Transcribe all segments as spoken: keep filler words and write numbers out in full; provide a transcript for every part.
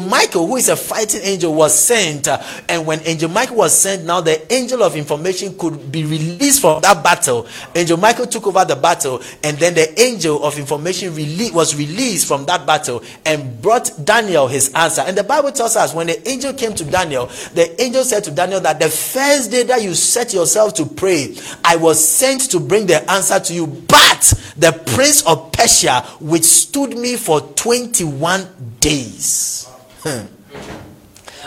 Michael, who is a fighting angel, was sent, and when Angel Michael was sent, now the angel of information could be released from that battle. Angel Michael took over the battle, and then the angel of information rele- was released from that battle and brought Daniel his answer. And the Bible tells us when the angel came to Daniel, the angel said to Daniel that the first day that you set yourself to pray, I was sent to bring the answer to you, but the prince of Persia withstood me for twenty-one days. Hmm.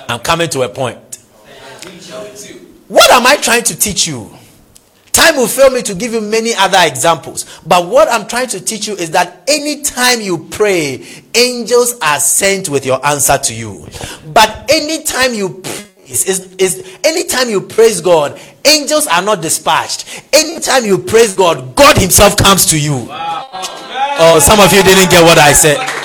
I'm coming to a point. What am I trying to teach you? Time will fail me to give you many other examples, but what I'm trying to teach you is that anytime you pray, angels are sent with your answer to you. But anytime you praise, is, is anytime you praise God, angels are not dispatched. Anytime you praise God, God himself comes to you. Wow. Oh, some of you didn't get what I said.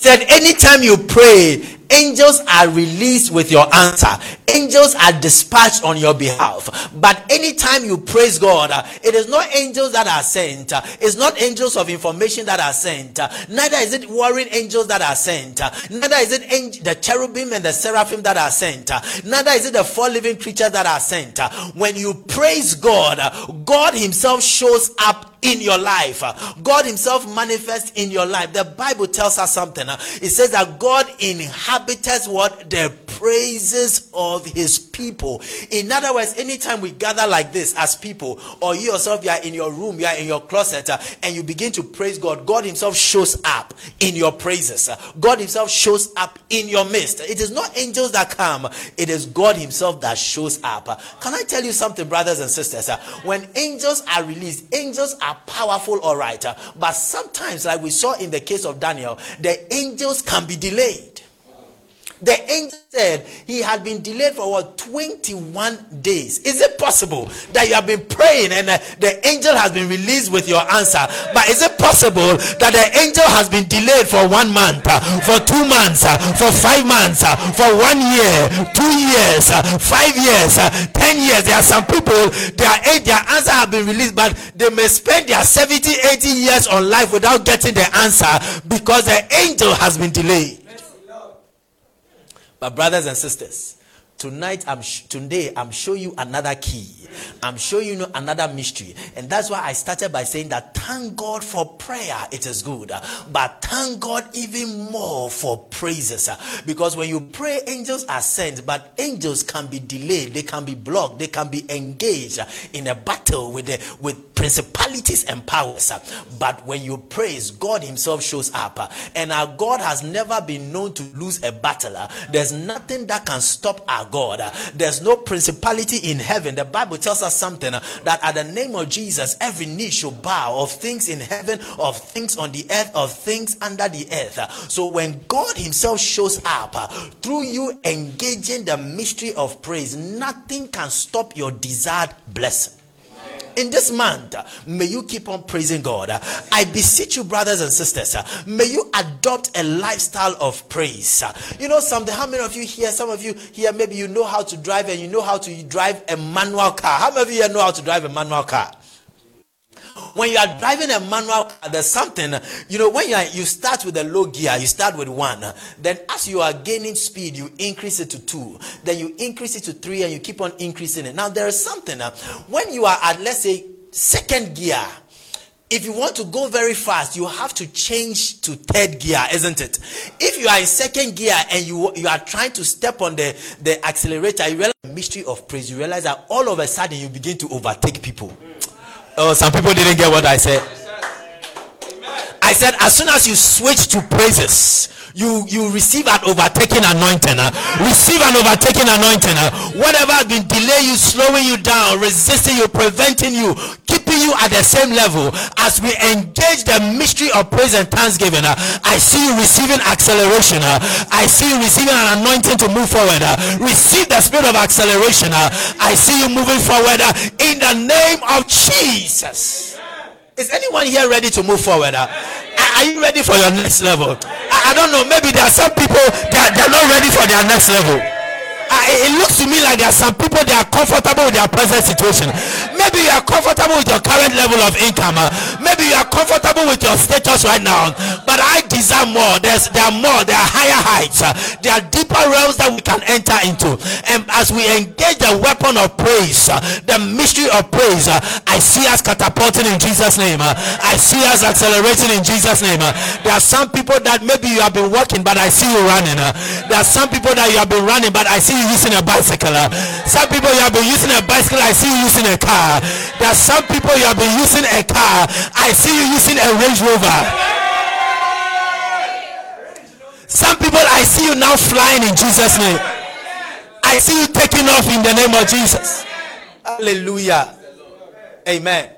Said anytime you pray, angels are released with your answer. Angels are dispatched on your behalf. But anytime you praise God, it is not angels that are sent. It's not angels of information that are sent. Neither is it warring angels that are sent. Neither is it ang- the cherubim and the seraphim that are sent. Neither is it the four living creatures that are sent. When you praise God, God himself shows up in your life. God himself manifests in your life. The Bible tells us something. It says that God inhabits what? The praises of his people. In other words, anytime we gather like this as people, or you yourself, you are in your room, you are in your closet, and you begin to praise God, God himself shows up in your praises. God himself shows up in your midst. It is not angels that come. It is God himself that shows up. Can I tell you something, brothers and sisters? When angels are released, angels are powerful, all right, but sometimes, like we saw in the case of Daniel, the angels can be delayed. The angel said he had been delayed for what, twenty-one days. Is it possible that you have been praying and uh, the angel has been released with your answer? But is it possible that the angel has been delayed for one month, uh, for two months, uh, for five months, uh, for one year, two years, uh, five years, uh, ten years? There are some people, their their answer has been released, but they may spend their seventy, eighty years on life without getting the answer because the angel has been delayed. But brothers and sisters, tonight, I'm sh- today, I'm showing you another key. I'm showing you another mystery. And that's why I started by saying that thank God for prayer. It is good. But thank God even more for praises. Because when you pray, angels are sent. But angels can be delayed. They can be blocked. They can be engaged in a battle with, the, with principalities and powers. But when you praise, God himself shows up. And our God has never been known to lose a battle. There's nothing that can stop our God. There's no principality in heaven. The Bible tells us something, that at the name of Jesus, every knee shall bow, of things in heaven, of things on the earth, of things under the earth. So when God himself shows up, through you engaging the mystery of praise, nothing can stop your desired blessing. In this month, may you keep on praising God. I beseech you, brothers and sisters, may you adopt a lifestyle of praise. You know something, how many of you here, some of you here, maybe you know how to drive and you know how to drive a manual car. How many of you here know how to drive a manual car? When you are driving a manual car, there's something, you know, when you are, you start with a low gear, you start with one. Then as you are gaining speed, you increase it to two. Then you increase it to three, and you keep on increasing it. Now, there is something. When you are at, let's say, second gear, if you want to go very fast, you have to change to third gear, isn't it? If you are in second gear and you you are trying to step on the, the accelerator, you realize the mystery of praise. You realize that all of a sudden you begin to overtake people. Oh, some people didn't get what I said. I said, as soon as you switch to praises, you you receive an overtaking anointing. Uh, receive an overtaking anointing. Uh, whatever has been delaying you, slowing you down, resisting you, preventing you, keeping you at the same level, as we engage the mystery of praise and thanksgiving, uh, I see you receiving acceleration. Uh, I see you receiving an anointing to move forward. Uh, receive the spirit of acceleration. Uh, I see you moving forward uh, in the name of Jesus. Is anyone here ready to move forward? Uh? Are you ready for your next level? I, I don't know. Maybe there are some people that they're not ready for their next level. Uh, it, it looks to me like there are some people that are comfortable with their present situation. Maybe you are comfortable with your current level of income. Maybe you are comfortable with your status right now. But I desire more. There's, there are more. There are higher heights. There are deeper realms that we can enter into. And as we engage the weapon of praise, the mystery of praise, I see us catapulting in Jesus' name. I see us accelerating in Jesus' name. There are some people that maybe you have been walking, but I see you running. There are some people that you have been running, but I see you using a bicycle. Some people you have been using a bicycle, I see you using a car. There are some people you have been using a car, I see you using a Range Rover. Some people, I see you now flying in Jesus' name. I see you taking off in the name of Jesus. Hallelujah. Amen.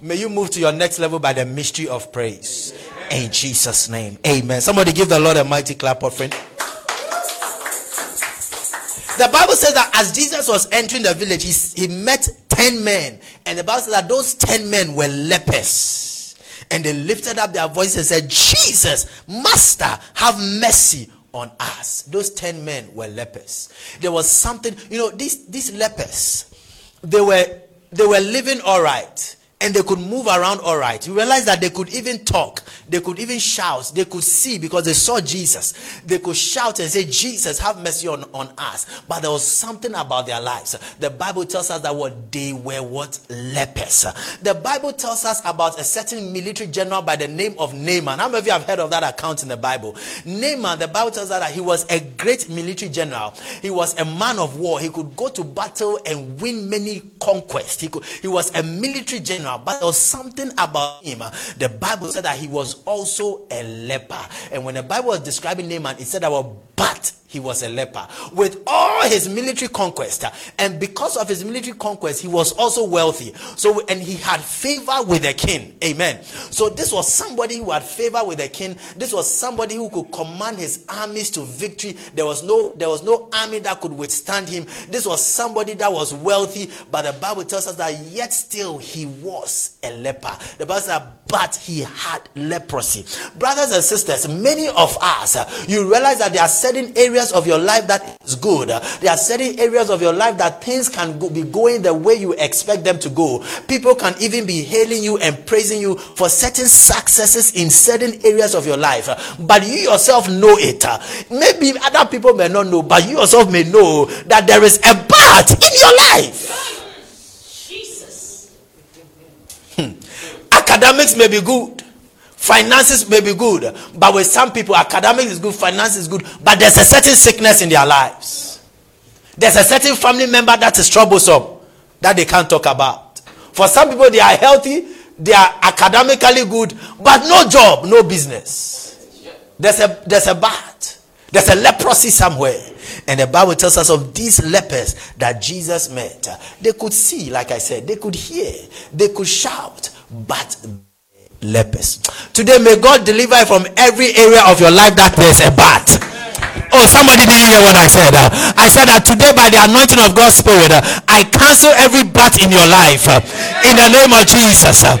May you move to your next level by the mystery of praise. In Jesus' name. Amen. Somebody give the Lord a mighty clap offering. The Bible says that as Jesus was entering the village, he, he met ten men. And the Bible says that those ten men were lepers. And they lifted up their voices and said, Jesus, Master, have mercy on us. Those ten men were lepers. There was something, you know, these, these lepers, they were, they were living all right. And they could move around all right. You realize that they could even talk. They could even shout. They could see because they saw Jesus. They could shout and say, Jesus, have mercy on, on us. But there was something about their lives. The Bible tells us that what they were what? Lepers. The Bible tells us about a certain military general by the name of Naaman. How many of you have heard of that account in the Bible? Naaman, the Bible tells us that he was a great military general. He was a man of war. He could go to battle and win many conquests. He could, he was a military general. But there was something about him. The Bible said that he was also a leper. And when the Bible was describing Naaman, it said that, but he was a leper. With all his military conquest, and because of his military conquest, he was also wealthy. So, and he had favor with the king. Amen. So this was somebody who had favor with the king. This was somebody who could command his armies to victory. There was no, there was no army that could withstand him. This was somebody that was wealthy. But the Bible tells us that yet still he was a leper. The Bible says, but he had leprosy. Brothers and sisters, many of us, you realize that there are certain areas of your life that is good. There are certain areas of your life that things can go, be going the way you expect them to go. People can even be hailing you and praising you for certain successes in certain areas of your life. But you yourself know it. Maybe other people may not know, but you yourself may know that there is a but in your life. Jesus. Hmm. Academics may be good. Finances may be good. But with some people, academics is good, finance is good. But there's a certain sickness in their lives. There's a certain family member that is troublesome that they can't talk about. For some people, they are healthy. They are academically good. But no job, no business. There's a, there's a bad. There's a leprosy somewhere. And the Bible tells us of these lepers that Jesus met. They could see, like I said. They could hear. They could shout. But lepers. Today, may God deliver you from every area of your life that there's a bat. Oh, somebody didn't hear what I said. Uh, I said that today, by the anointing of God's Spirit, uh, I cancel every bat in your life. Uh, in the name of Jesus. Uh,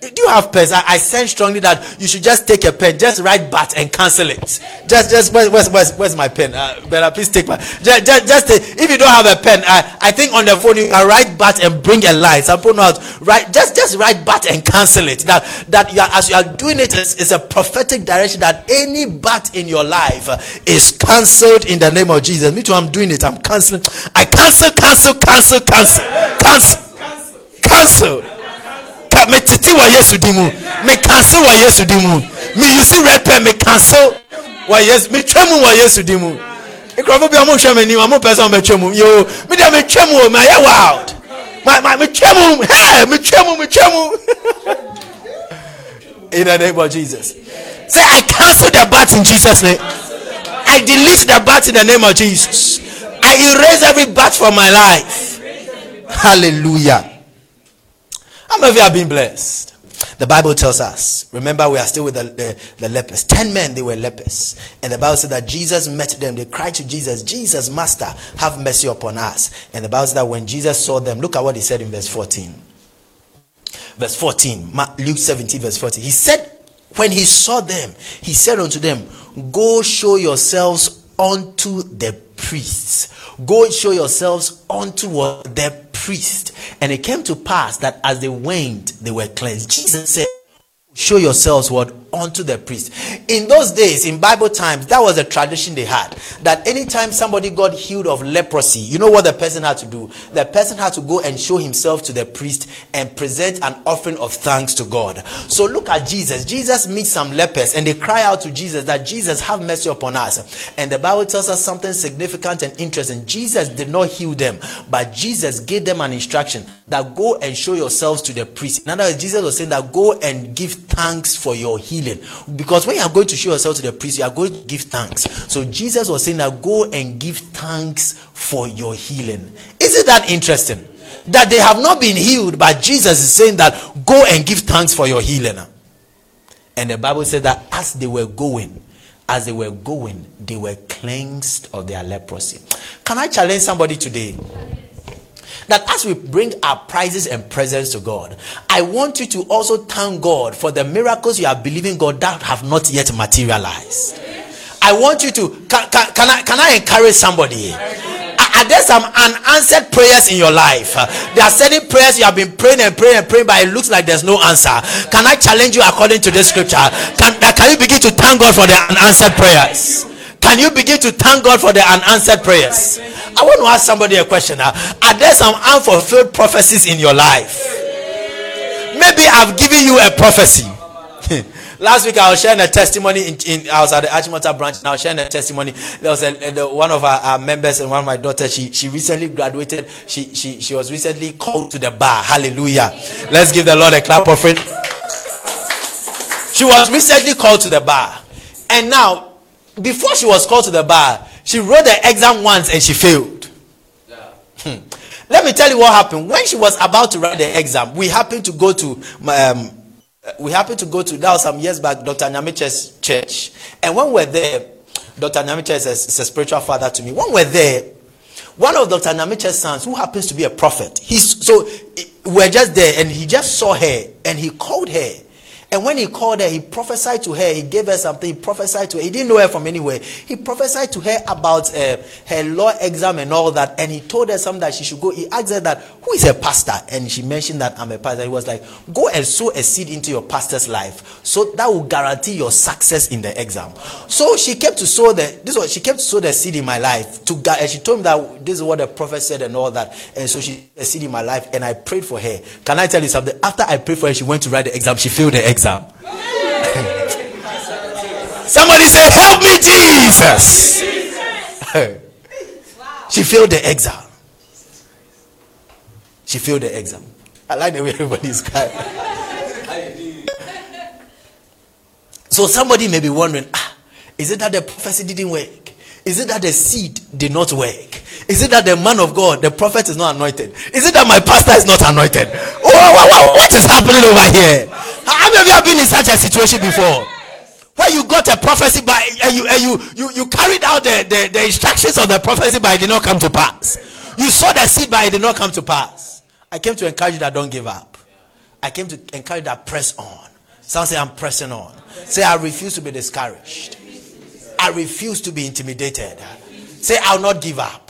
do you have pens? I, I sense strongly that you should just take a pen, just write bat and cancel it. Just, just where's, where's, where's my pen? Uh, Bella, please take my. Just, just, just take, if you don't have a pen, I, I think on the phone you can write bat and bring a line. Some people out right. Just, just write bat and cancel it. That, that you are, as you are doing it, it's, it's a prophetic direction that any bat in your life is cancelled in the name of Jesus. Me too. I'm doing it. I'm cancelling. I cancel, cancel, cancel, cancel, cancel, cancel. cancel. Me titi wa yesu dimu. Me cancel wa yesu dimu. Me use red pen. Me cancel wa yesu. Me tremu wa yesu dimu. Ikrofo bi amu hweme ni amu person me tremu. Yo, me dey me tremu me aye wild. My my me tremu. Hey, me tremu, me tremu. In the name of Jesus. Say I cancel the bat in Jesus' name. I delete the bat in the name of Jesus. I erase every bat from my life. Hallelujah. How many of you have been blessed? The Bible tells us. Remember, we are still with the, the, the lepers. Ten men, they were lepers. And the Bible said that Jesus met them. They cried to Jesus, Jesus, Master, have mercy upon us. And the Bible said that when Jesus saw them, look at what he said in verse fourteen. Verse fourteen, Luke seventeen, verse fourteen. He said, when he saw them, he said unto them, go show yourselves unto the priests. Go show yourselves unto the priests. priest, and it came to pass that as they went, they were cleansed. Jesus said, show yourselves what? Unto the priest. In those days, in Bible times, that was a tradition they had. That anytime somebody got healed of leprosy, you know what the person had to do? The person had to go and show himself to the priest and present an offering of thanks to God. So look at Jesus. Jesus meets some lepers and they cry out to Jesus that, Jesus, have mercy upon us. And the Bible tells us something significant and interesting. Jesus did not heal them, but Jesus gave them an instruction that go and show yourselves to the priest. In other words, Jesus was saying that go and give thanks for your healing, because when you are going to show yourself to the priest, you are going to give thanks. So Jesus was saying that go and give thanks for your healing. Isn't that interesting? That they have not been healed, but Jesus is saying that go and give thanks for your healing. And the Bible said that as they were going, as they were going, they were cleansed of their leprosy. Can I challenge somebody today? That as we bring our praises and presents to God, I want you to also thank God for the miracles you are believing God that have not yet materialized. I want you to, can, can, can, I, can I encourage somebody? Are there some unanswered prayers in your life? There are certain prayers you have been praying and praying and praying, but it looks like there's no answer. Can I challenge you according to this scripture? Can, can you begin to thank God for the unanswered prayers? Can you begin to thank God for the unanswered prayers? I want to ask somebody a question. Are there some unfulfilled prophecies in your life? Maybe I've given you a prophecy. Last week I was sharing a testimony. In, in I was at the Achimata branch, and I was sharing a testimony. There was a, the, one of our, our members and one of my daughters. She she recently graduated. She she she was recently called to the bar. Hallelujah! Let's give the Lord a clap offering. She was recently called to the bar, and now, before she was called to the bar, she wrote the exam once and she failed. Yeah. Hmm. Let me tell you what happened. When she was about to write the exam, we happened to go to um, we happened to go to that was some years back, Doctor Namiche's church. And when we were there, Doctor Namiche is a, is a spiritual father to me. When we were there, one of Doctor Namiche's sons, who happens to be a prophet, he's so we we're just there, and he just saw her and he called her. And when he called her, he prophesied to her. He gave her something. He prophesied to her. He didn't know her from anywhere. He prophesied to her about uh, her law exam and all that. And he told her something that she should go. He asked her that, who is her pastor? And she mentioned that I'm a pastor. He was like, go and sow a seed into your pastor's life, so that will guarantee your success in the exam. So she came to sow the this was she came to sow the seed in my life. To and she told me that this is what the prophet said and all that. And so she sowed a seed in my life. And I prayed for her. Can I tell you something? After I prayed for her, she went to write the exam. She failed the exam. exam. Somebody say, help me, Jesus. She failed the exam. She failed the exam. I like the way everybody's crying. So somebody may be wondering, ah, is it that the prophecy didn't work? Is it that the seed did not work? Is it that the man of God, the prophet, is not anointed? Is it that my pastor is not anointed? Oh, what is happening over here? How many of you have been in such a situation before, where you got a prophecy by and you and you, you you carried out the, the the instructions of the prophecy, but it did not come to pass? You saw the seed, but it did not come to pass. I came to encourage you that don't give up. I came to encourage you that press on. Some say, I'm pressing on. Say, I refuse to be discouraged. I refuse to be intimidated. Say, I'll not give up.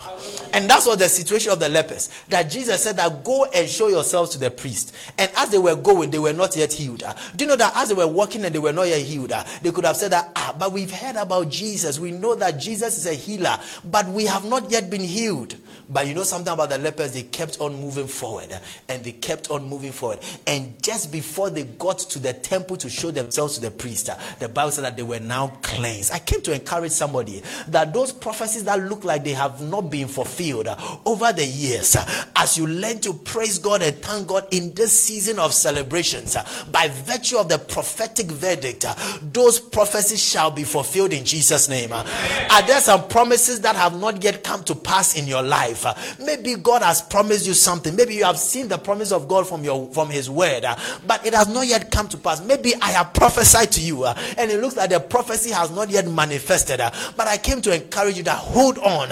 And that's what the situation of the lepers, that Jesus said that go and show yourselves to the priest. And as they were going, they were not yet healed. Do you know that as they were walking and they were not yet healed, they could have said that, ah, but we've heard about Jesus. We know that Jesus is a healer, but we have not yet been healed. But you know something about the lepers? They kept on moving forward, and they kept on moving forward. And just before they got to the temple to show themselves to the priest, the Bible said that they were now cleansed. I came to encourage somebody that those prophecies that look like they have not been fulfilled field over the years, as you learn to praise God and thank God in this season of celebrations, by virtue of the prophetic verdict, those prophecies shall be fulfilled in Jesus' name. Are there some promises that have not yet come to pass in your life? Maybe God has promised you something. Maybe you have seen the promise of God from your from his word, but it has not yet come to pass. Maybe I have prophesied to you and it looks like the prophecy has not yet manifested, but I came to encourage you that hold on.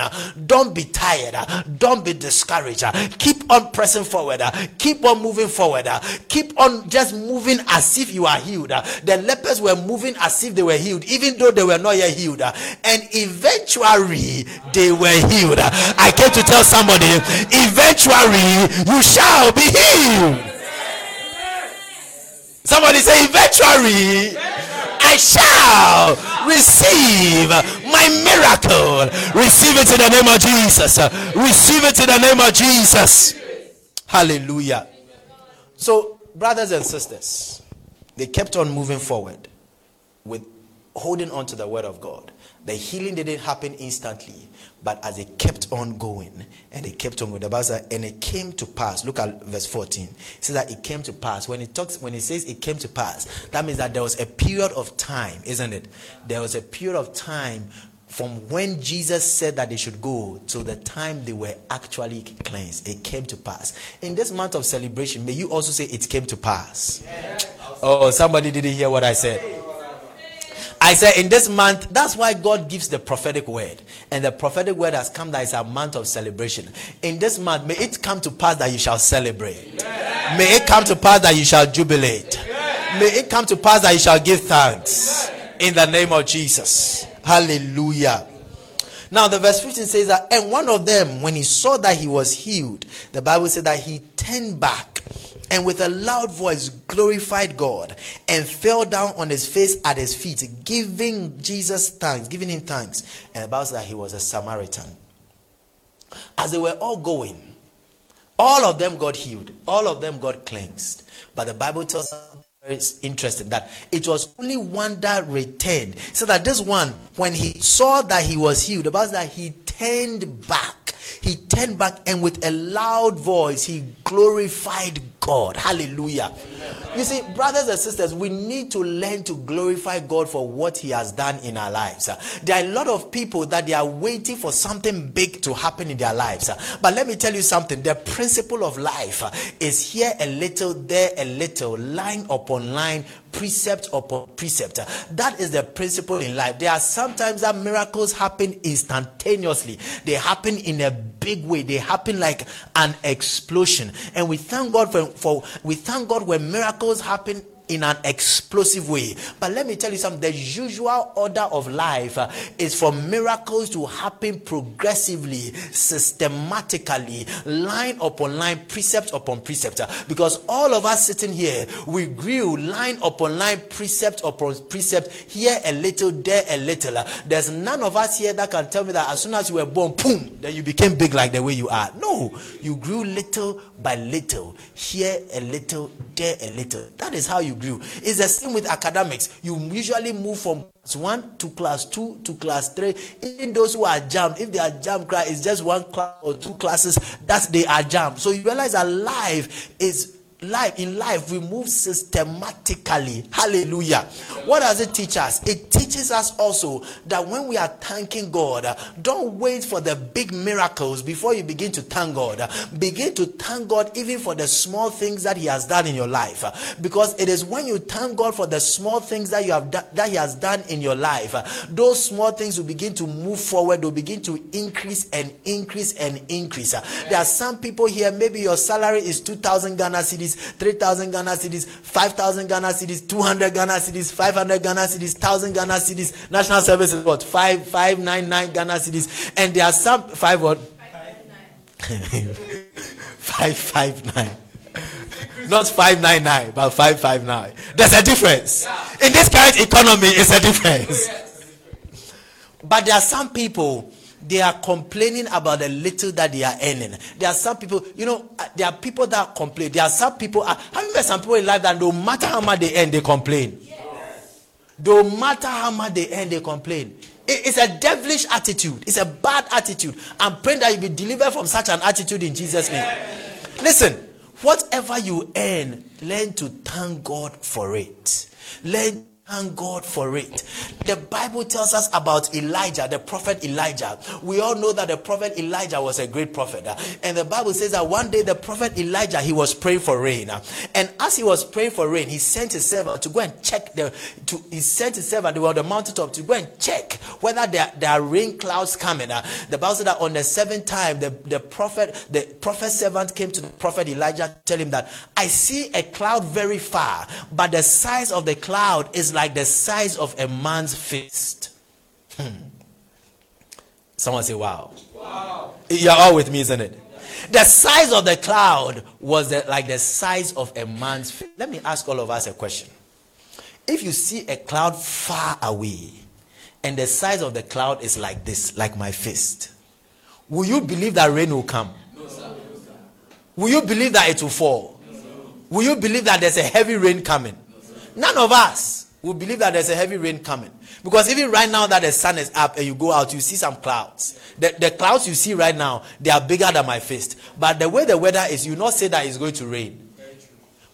Don't be tired. Don't be discouraged. Keep on pressing forward. Keep on moving forward. Keep on just moving as if you are healed. The lepers were moving as if they were healed, even though they were not yet healed. And eventually, they were healed. I came to tell somebody, eventually you shall be healed. Somebody say, eventually I shall receive my miracle. Receive it in the name of Jesus. Receive it in the name of Jesus. Hallelujah. So, brothers and sisters, they kept on moving forward with holding on to the word of God. The healing didn't happen instantly, but as they kept on going, and they kept on with the Bible, and it came to pass. Look at verse fourteen. It says that it came to pass. When it talks, when it says it came to pass, that means that there was a period of time, isn't it? There was a period of time from when Jesus said that they should go to the time they were actually cleansed. It came to pass. In this month of celebration, may you also say it came to pass. Yeah. Oh, somebody didn't hear what I said. I said in this month, that's why God gives the prophetic word. And the prophetic word has come that is a month of celebration. In this month, may it come to pass that you shall celebrate. Yeah. May it come to pass that you shall jubilate. Yeah. May it come to pass that you shall give thanks. Yeah. In the name of Jesus. Hallelujah. Now the verse fifteen says that, and one of them, when he saw that he was healed, the Bible said that he turned back and with a loud voice glorified God and fell down on his face at his feet, giving Jesus thanks, giving him thanks. And the Bible said that he was a Samaritan. As they were all going, all of them got healed, all of them got cleansed. But the Bible tells us, it's interesting that it was only one that returned. So that this one, when he saw that he was healed, the Bible says that he turned back. He turned back and with a loud voice, he glorified God. Hallelujah. Amen. You see, brothers and sisters, we need to learn to glorify God for what he has done in our lives. There are a lot of people that they are waiting for something big to happen in their lives. But let me tell you something. The principle of life is here a little, there a little, line upon line, precept upon precept. That is the principle in life. There are sometimes that miracles happen instantaneously. They happen in a big way. They happen like an explosion. And we thank God for, for we thank God when miracles happen in an explosive way. But let me tell you something, the usual order of life uh, is for miracles to happen progressively, systematically, line upon line, precept upon precept. Uh, because all of us sitting here, we grew line upon line, precept upon precept, here a little, there a little. Uh, there's none of us here that can tell me that as soon as you were born, boom, then you became big like the way you are. No, you grew little by little, here a little, there a little. That is how you grew. It's the same with academics. You usually move from class one to class two to class three. Even those who are jammed, if they are jammed, it's just one class or two classes that they are jammed. So you realize that life is life. In life, we move systematically. Hallelujah. What does it teach us? It teaches us also that when we are thanking God, don't wait for the big miracles before you begin to thank God. Begin to thank God even for the small things that he has done in your life. Because it is when you thank God for the small things that you have do- that he has done in your life, those small things will begin to move forward. They'll begin to increase and increase and increase. There are some people here, maybe your salary is two thousand Ghana Cedis, three thousand Ghana Cedis, five thousand Ghana Cedis, two hundred Ghana Cedis, five hundred Ghana Cedis, one thousand Ghana Cedis. National Service is what? five five nine nine Ghana Cedis. And there are some five what? five five nine five five nine Not five nine nine, but five five nine. There's a difference. Yeah. In this current economy, it's a difference. Yes. But there are some people, they are complaining about the little that they are earning. There are some people, you know, there are people that complain. There are some people, have you met some people in life that no matter how much they earn, they complain? Yes. No matter how much they earn, they complain. It's a devilish attitude. It's a bad attitude. I'm praying that you be delivered from such an attitude in Jesus' name. Yes. Listen, whatever you earn, learn to thank God for it. Learn Thank God for it. The Bible tells us about Elijah, the prophet Elijah. We all know that the prophet Elijah was a great prophet. And the Bible says that one day the prophet Elijah, he was praying for rain. And as he was praying for rain, he sent his servant to go and check the, to, he sent his servant, they were on the mountaintop to go and check whether there, there are rain clouds coming. The Bible said that on the seventh time, the, the prophet, the prophet servant came to the prophet Elijah to tell him that, I see a cloud very far, but the size of the cloud is like the size of a man's fist. Hmm. Someone say, wow. Wow. You're all with me, isn't it? The size of the cloud was the, like the size of a man's face. Let me ask all of us a question. If you see a cloud far away, and the size of the cloud is like this, like my fist, will you believe that rain will come? No, sir. No, sir. Will you believe that it will fall? No, sir. Will you believe that there's a heavy rain coming? No, sir. None of us will believe that there's a heavy rain coming. Because even right now that the sun is up and you go out, you see some clouds. The, the clouds you see right now, they are bigger than my fist. But the way the weather is, you not say that it's going to rain.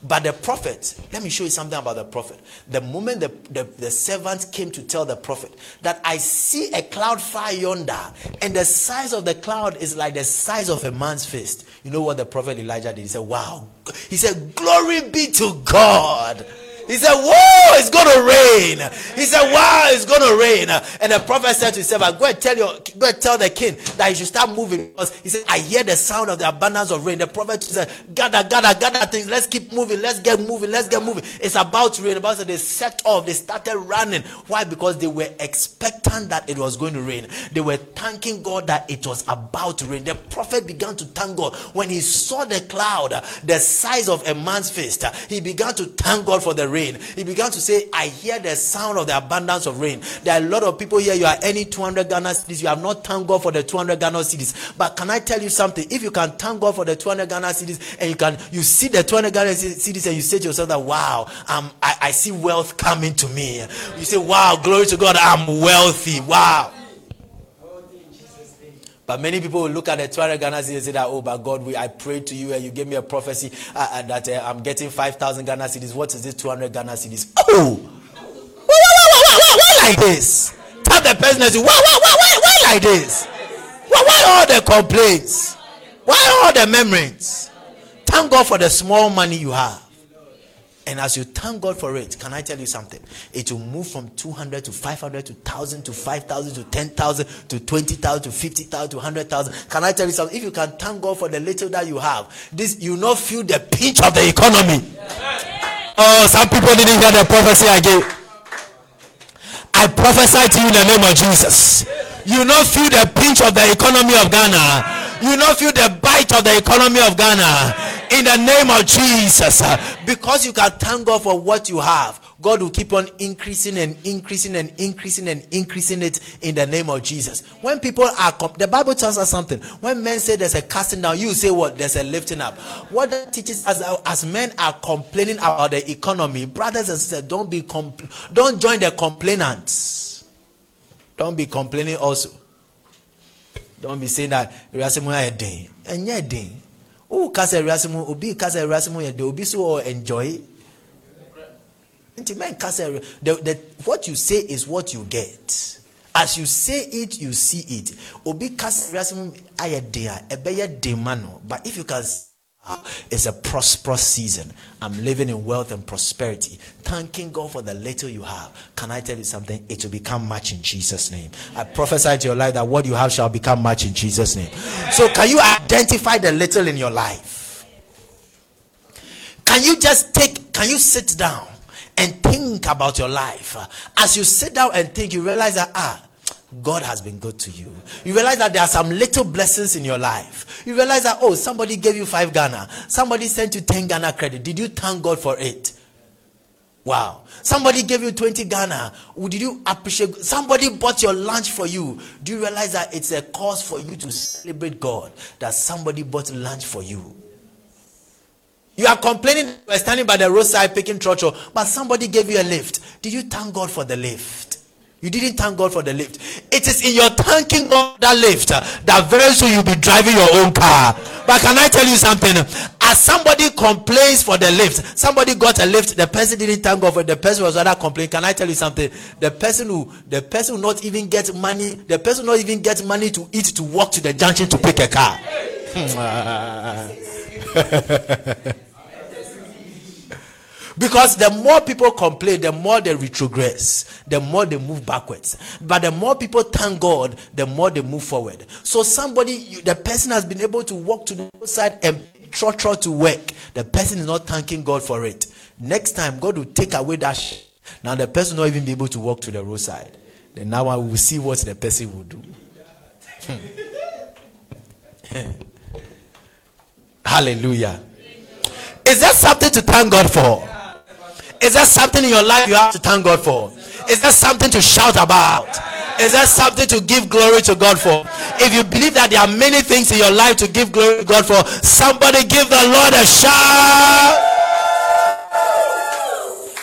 But the prophet, let me show you something about the prophet. The moment the, the, the servant came to tell the prophet that I see a cloud far yonder, and the size of the cloud is like the size of a man's fist. You know what the prophet Elijah did? He said, wow. He said, glory be to God. He said, whoa, it's going to rain. He said, wow, it's going to rain. And the prophet said to himself, go and tell your, go and tell the king that he should start moving. Because he said, I hear the sound of the abundance of rain. The prophet said, gather, gather, gather things. Let's keep moving. Let's get moving. Let's get moving. It's about to rain. About so they set off. They started running. Why? Because they were expectant that it was going to rain. They were thanking God that it was about to rain. The prophet began to thank God. When he saw the cloud, the size of a man's fist, he began to thank God for the rain. He began to say, I hear the sound of the abundance of rain. There are a lot of people here, you are any two hundred Ghana Cedis, you have not thanked God for the two hundred Ghana Cedis. But can I tell you something? If you can thank God for the two hundred Ghana Cedis, and you can, you see the two hundred Ghana Cedis and you say to yourself that, wow, um, I, I see wealth coming to me. You say, wow, glory to God, I'm wealthy. Wow. But many people will look at the two hundred Ghana Cedis and say that, oh, but God, we, I prayed to you and you gave me a prophecy uh, uh, that uh, I'm getting five thousand Ghana Cedis. What is this two hundred Ghana Cedis? Oh! Why, why, why, why, why like this? Tell the person and say, why, why, why, why, why like this? Why, why all the complaints? Why all the memories? Thank God for the small money you have. And as you thank God for it, can I tell you something? It will move from two hundred to five hundred to one thousand to five thousand to ten thousand to twenty thousand to fifty thousand to one hundred thousand. Can I tell you something? If you can thank God for the little that you have, this you not feel the pinch of the economy. Yeah. Oh, some people didn't hear the prophecy I gave. I prophesy to you in the name of Jesus. You not feel the pinch of the economy of Ghana. You not feel the bite of the economy of Ghana. In the name of Jesus, because you can thank God for what you have, God will keep on increasing and increasing and increasing and increasing it in the name of Jesus. When people are, comp- the Bible tells us something. When men say there's a casting down, you say what? There's a lifting up. What that teaches us, as men are complaining about the economy, brothers and sisters, don't be compl- don't join the complainants. Don't be complaining also. Don't be saying that. And yet, day. Oh, cause a rasimo, obi cause a rasimo, and they will be so enjoy. The what you say is what you get. As you say it, you see it. Obi cause rasimo, I dea, a beya demano. But if you can, it's a prosperous season. I'm living in wealth and prosperity. Thanking God for the little you have. Can I tell you something? It will become much in Jesus' name. I prophesy to your life that what you have shall become much in Jesus' name. So can you identify the little in your life? Can you just take, can you sit down and think about your life? As you sit down and think, you realize that, ah, God has been good to you. You realize that there are some little blessings in your life. You realize that, oh, somebody gave you five Ghana. Somebody sent you ten Ghana credit. Did you thank God for it? Wow. Somebody gave you twenty Ghana. Did you appreciate? Somebody bought your lunch for you. Do you realize that it's a cause for you to celebrate God that somebody bought lunch for you? You are complaining, you are standing by the roadside picking trotro, but somebody gave you a lift. Did you thank God for the lift? You didn't thank God for the lift. It is in your thanking God that lift uh, that very soon you'll be driving your own car. But can I tell you something? As somebody complains for the lift, somebody got a lift, the person didn't thank God for it, the person was rather complaining. Can I tell you something? The person who, the person who not even get money, the person not even get money to eat, to walk to the junction to pick a car. Because the more people complain, the more they retrogress, the more they move backwards. But the more people thank God, the more they move forward. So somebody, you, the person has been able to walk to the outside and trot trot to work. The person is not thanking God for it. Next time, God will take away that sh- Now the person will not even be able to walk to the roadside. Then now I will see what the person will do. Hallelujah. Is that something to thank God for? Is that something in your life you have to thank God for? Is that something to shout about? Is that something to give glory to God for? If you believe that there are many things in your life to give glory to God for, somebody give the Lord a shout.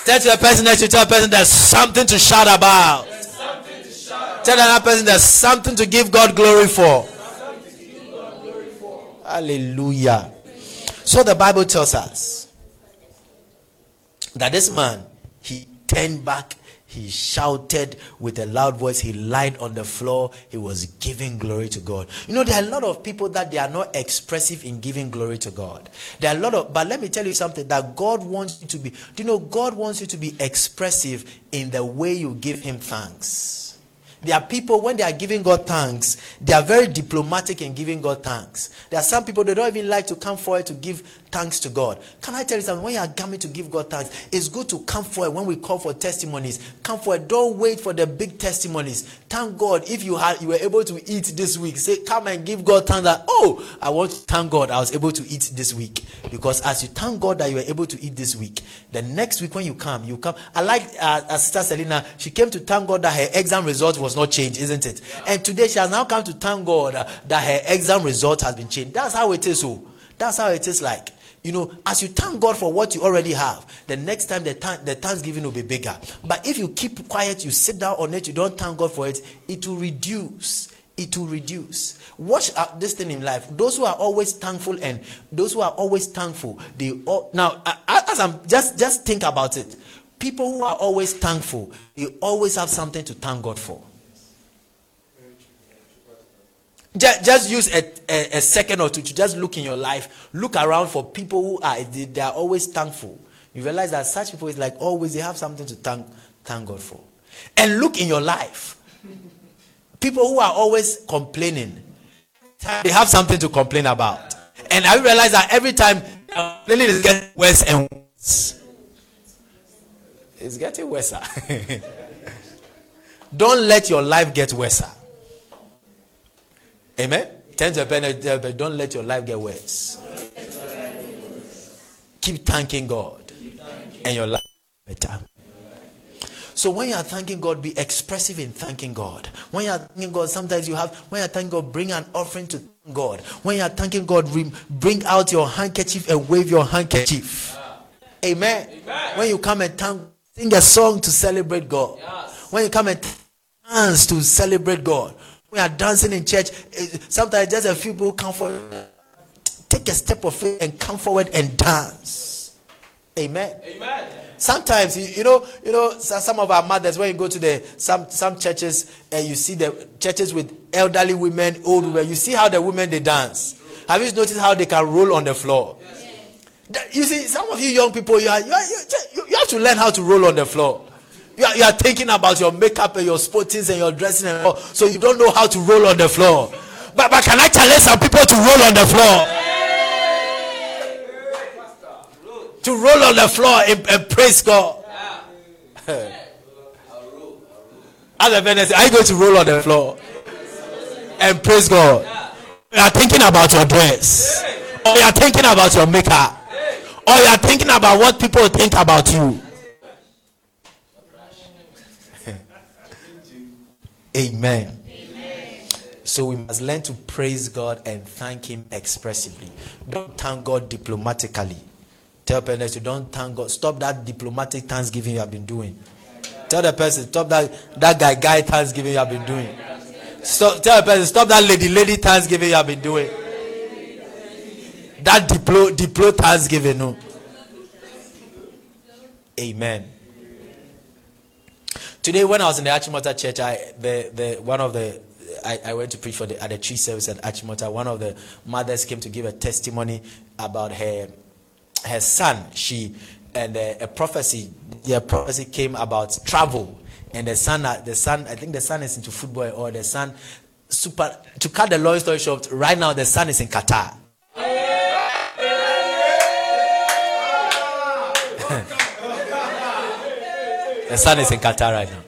Tell your person that you tell a person there's something to shout about. Tell another person there's something to give God glory for. Hallelujah. So the Bible tells us that this man, he turned back, he shouted with a loud voice, he lied on the floor, he was giving glory to God. You know, there are a lot of people that they are not expressive in giving glory to God. There are a lot of, but let me tell you something, that God wants you to be, do you know, God wants you to be expressive in the way you give him thanks. There are people, when they are giving God thanks, they are very diplomatic in giving God thanks. There are some people, they don't even like to come forward to give thanks to God. Can I tell you something? When you are coming to give God thanks, it's good to come forward when we call for testimonies. Come forward. Don't wait for the big testimonies. Thank God. If you had, you were able to eat this week, say, come and give God thanks. That, oh, I want to thank God I was able to eat this week. Because as you thank God that you were able to eat this week, the next week when you come, you come. I like uh, uh, Sister Selena. She came to thank God that her exam result was not changed, isn't it? And today she has now come to thank God uh, that her exam result has been changed. That's how it is. So that's how it is like. You know, as you thank God for what you already have, the next time the, th- the thanksgiving will be bigger. But if you keep quiet, you sit down on it, you don't thank God for it, it will reduce. It will reduce. Watch out this thing in life. Those who are always thankful and those who are always thankful, they all, now, as I'm, just, just think about it. People who are always thankful, they always have something to thank God for. Just use a, a, a second or two to just look in your life. Look around for people who are, they, they are always thankful. You realize that such people is like always, they have something to thank, thank God for. And look in your life. People who are always complaining, they have something to complain about. And I realize that every time, complaining is getting worse and worse. It's getting worse. Don't let your life get worse. Amen. Turn to a pen, but don't let your life get worse. Keep thanking God, and your life will be better. So when you are thanking God, be expressive in thanking God. When you are thanking God, sometimes you have. When you are thanking God, bring an offering to God. When you are thanking God, bring out your handkerchief and wave your handkerchief. Amen. Amen. When you come and thank, sing a song to celebrate God. Yes. When you come and dance to celebrate God. We are dancing in church. Sometimes just a few people come forward. Take a step of faith and come forward and dance. Amen. Amen. Sometimes you, you know, you know, some of our mothers, when you go to the some some churches and you see the churches with elderly women, old women, you see how the women they dance. Have you noticed how they can roll on the floor? Yes. You see, some of you young people, you are, you, are, you, you have to learn how to roll on the floor. You are, you are thinking about your makeup and your sportings and your dressing and all, so you don't know how to roll on the floor. But, but can I challenge some people to roll on the floor? Yeah. To roll on the floor and, and praise God. Yeah. Other Venice, are you going to roll on the floor and praise God? You are thinking about your dress, or you are thinking about your makeup, or you are thinking about what people think about you. Amen. Amen. So we must learn to praise God and thank him expressively. Don't thank God diplomatically. Tell the person, don't thank God. Stop that diplomatic thanksgiving you have been doing. Tell the person, stop that, that guy, guy thanksgiving you have been doing. Stop, tell the person, stop that lady, lady thanksgiving you have been doing. That diplo, diplo thanksgiving, no. Amen. Today, when I was in the Achimata church, I the, the one of the I, I went to preach for the at the tree service at Achimata. One of the mothers came to give a testimony about her her son. She and uh, a prophecy. The prophecy came about travel, and the son the son I think the son is into football or the son super. To cut the long story short, right now the son is in Qatar. The son is in Qatar right now.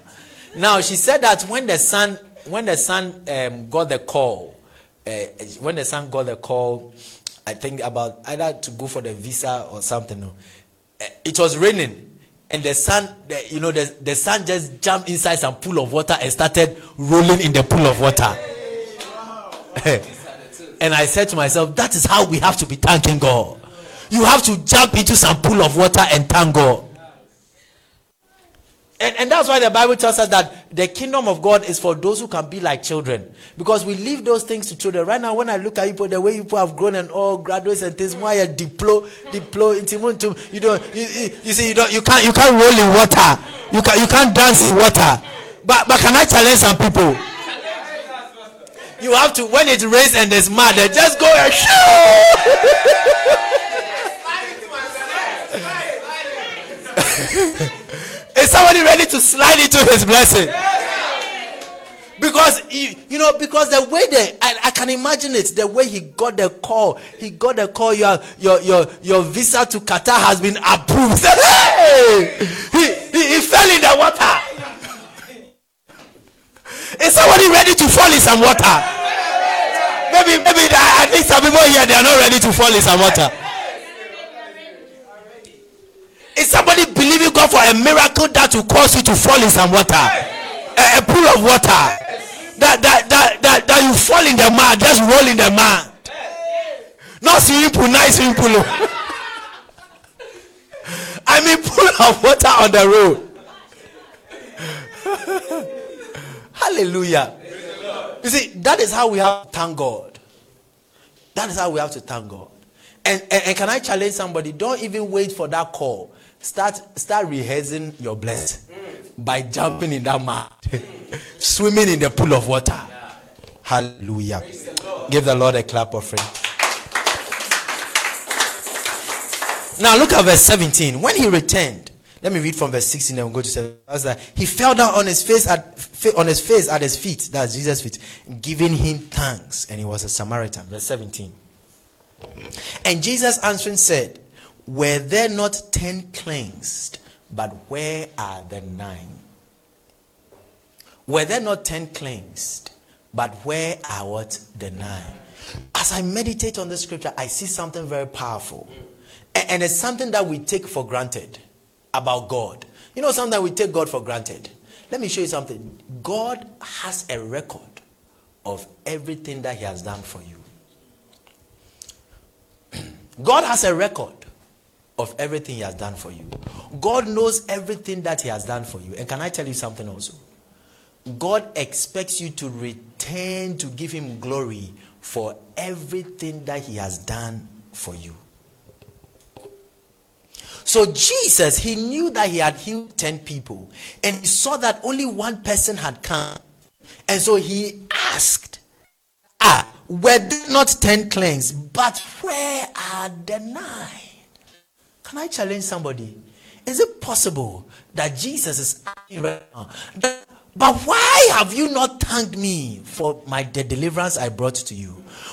Now, she said that when the son, when the son um, got the call, uh, when the son got the call I think about either to go for the visa or something. No. It was raining, and the sun, the, you know, the, the sun just jumped inside some pool of water and started rolling in the pool of water. And I said to myself, that is how we have to be thanking God. You have to jump into some pool of water and thank God. And, and that's why the Bible tells us that the kingdom of God is for those who can be like children. Because we leave those things to children. Right now, when I look at you, the way you have grown and all graduates and things, why you deploy, deploy into you don't you, you see you don't you can't you can't roll in water. You can you can't dance in water. But but can I challenge some people? You have to, when it rains and there's mud, they just go and shoot. Is somebody ready to slide into his blessing? Because, he, you know, because the way that, I, I can imagine it, the way he got the call, he got the call, your your your, your visa to Qatar has been approved. Hey! He, he, he fell in the water. Is somebody ready to fall in some water? Maybe, maybe I think some people here, they are not ready to fall in some water. Is somebody believing God for a miracle that will cause you to fall in some water? A, a pool of water. That, that that that that you fall in the mud, just roll in the mud. Not swimming pool, not swimming pool. I mean pool of water on the road. Hallelujah. You see, that is how we have to thank God. That is how we have to thank God. And, and, and can I challenge somebody? Don't even wait for that call. Start start rehearsing your blessing by jumping in that mud, swimming in the pool of water. Yeah. Hallelujah. The Give the Lord a clap offering. Now look at verse seventeen. When he returned, let me read from verse sixteen and we'll go to seventeen. He fell down on his face at on his face at his feet, that's Jesus' feet, giving him thanks. And he was a Samaritan. Verse seventeen. And Jesus answering said, were there not ten cleansed, but where are the nine? Were there not ten cleansed, but where are what? The nine. As I meditate on the scripture, I see something very powerful. And it's something that we take for granted about God. You know, something that we take God for granted. Let me show you something. God has a record of everything that he has done for you. God has a record of everything he has done for you. God knows everything that he has done for you. And can I tell you something also? God expects you to return to give him glory for everything that he has done for you. So Jesus, he knew that he had healed ten people. And he saw that only one person had come. And so he asked, ah, were there not ten cleansed, but where are the nine? Can I challenge somebody? Is it possible that Jesus is asking right now, but why have you not thanked me for my the deliverance I brought to you?